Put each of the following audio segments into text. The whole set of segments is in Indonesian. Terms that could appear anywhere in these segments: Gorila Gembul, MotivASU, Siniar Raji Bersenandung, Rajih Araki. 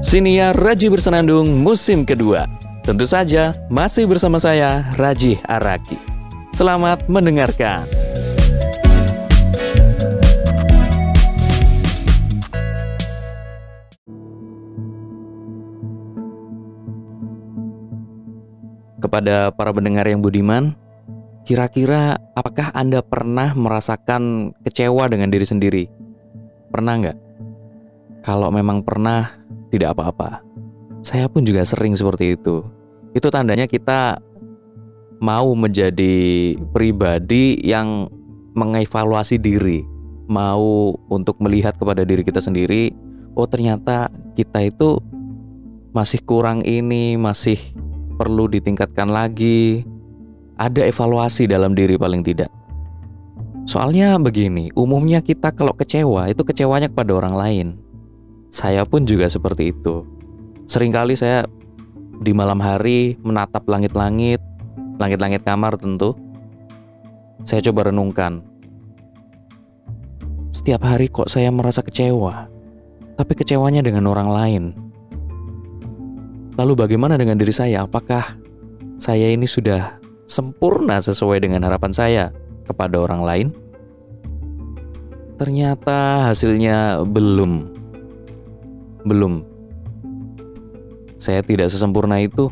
Siniar Raji Bersenandung musim kedua. Tentu saja masih bersama saya, Rajih Araki. Selamat mendengarkan. Kepada para pendengar yang budiman, kira-kira apakah Anda pernah merasakan kecewa dengan diri sendiri? Pernah nggak? Kalau memang pernah, tidak apa-apa. Saya pun juga sering seperti itu. Itu tandanya kita mau menjadi pribadi yang mengevaluasi diri, mau untuk melihat kepada diri kita sendiri. Oh, ternyata kita itu masih kurang ini, masih perlu ditingkatkan lagi. Ada evaluasi dalam diri paling tidak. Soalnya begini, umumnya kita kalau kecewa, itu kecewanya kepada orang lain. Saya pun juga seperti itu. Seringkali saya di malam hari menatap langit-langit, langit-langit kamar tentu. Saya coba renungkan. Setiap hari kok saya merasa kecewa, tapi kecewanya dengan orang lain. Lalu bagaimana dengan diri saya? Apakah saya ini sudah sempurna sesuai dengan harapan saya kepada orang lain? Ternyata hasilnya belum. Saya tidak sesempurna itu.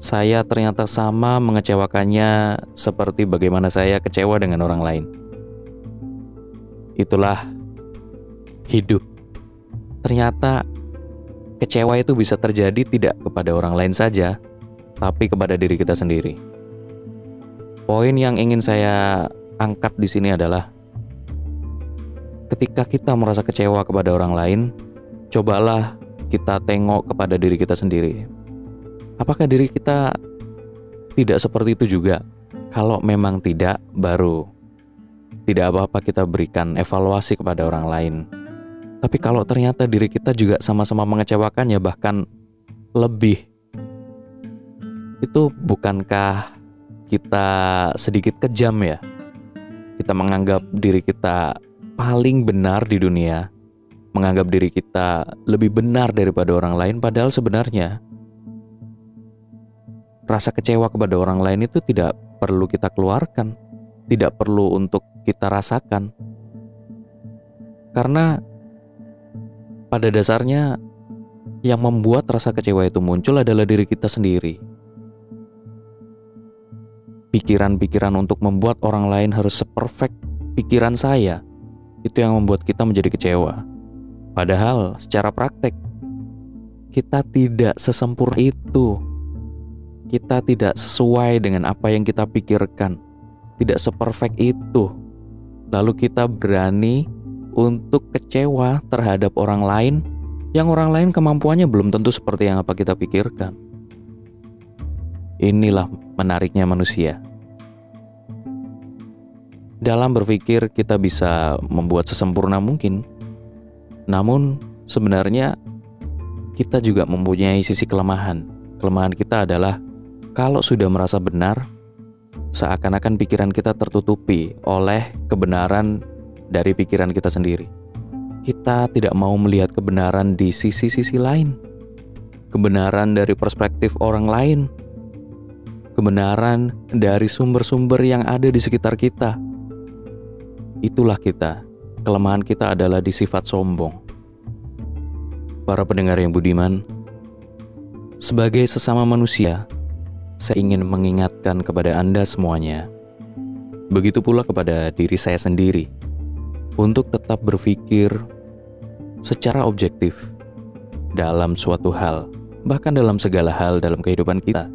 Saya ternyata sama mengecewakannya seperti bagaimana saya kecewa dengan orang lain. Itulah hidup. Ternyata kecewa itu bisa terjadi tidak kepada orang lain saja, tapi kepada diri kita sendiri. Poin yang ingin saya angkat di sini adalah ketika kita merasa kecewa kepada orang lain, cobalah kita tengok kepada diri kita sendiri. Apakah diri kita tidak seperti itu juga? Kalau memang tidak, baru tidak apa-apa kita berikan evaluasi kepada orang lain. Tapi kalau ternyata diri kita juga sama-sama mengecewakannya, bahkan lebih, itu bukankah kita sedikit kejam ya? Kita menganggap diri kita paling benar di dunia, menganggap diri kita lebih benar daripada orang lain, padahal sebenarnya rasa kecewa kepada orang lain itu tidak perlu kita keluarkan, tidak perlu untuk kita rasakan. Karena pada dasarnya yang membuat rasa kecewa itu muncul adalah diri kita sendiri. Pikiran-pikiran untuk membuat orang lain harus seperfect pikiran saya, itu yang membuat kita menjadi kecewa. Padahal secara praktek kita tidak sesempurna itu. Kita tidak sesuai dengan apa yang kita pikirkan. Tidak seperfect itu. Lalu kita berani untuk kecewa terhadap orang lain yang orang lain kemampuannya belum tentu seperti yang apa kita pikirkan. Inilah menariknya manusia. Dalam berpikir kita bisa membuat sesempurna mungkin. Namun sebenarnya kita juga mempunyai sisi kelemahan. Kelemahan kita adalah kalau sudah merasa benar, seakan-akan pikiran kita tertutupi oleh kebenaran dari pikiran kita sendiri. Kita tidak mau melihat kebenaran di sisi-sisi lain. Kebenaran dari perspektif orang lain. Kebenaran dari sumber-sumber yang ada di sekitar kita. Itulah kita. Kelemahan kita adalah di sifat sombong. Para pendengar yang budiman, sebagai sesama manusia, saya ingin mengingatkan kepada Anda semuanya, begitu pula kepada diri saya sendiri, untuk tetap berpikir secara objektif dalam suatu hal, bahkan dalam segala hal dalam kehidupan kita.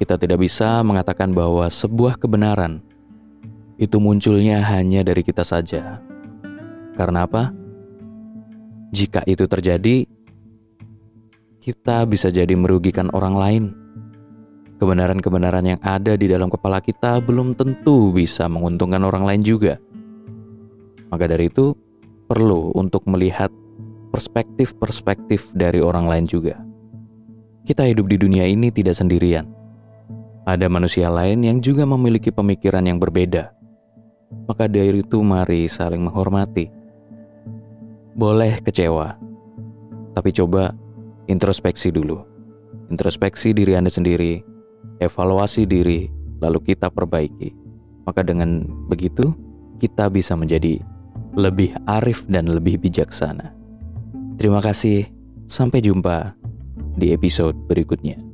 Kita tidak bisa mengatakan bahwa sebuah kebenaran itu munculnya hanya dari kita saja. Karena apa? Jika itu terjadi, kita bisa jadi merugikan orang lain. Kebenaran-kebenaran yang ada di dalam kepala kita belum tentu bisa menguntungkan orang lain juga. Maka dari itu, perlu untuk melihat perspektif-perspektif dari orang lain juga. Kita hidup di dunia ini tidak sendirian. Ada manusia lain yang juga memiliki pemikiran yang berbeda. Maka dari itu mari saling menghormati. Boleh kecewa, Tapi coba introspeksi dulu. Introspeksi diri Anda sendiri, evaluasi diri, lalu kita perbaiki. Maka dengan begitu, kita bisa menjadi lebih arif dan lebih bijaksana. Terima kasih, sampai jumpa di episode berikutnya.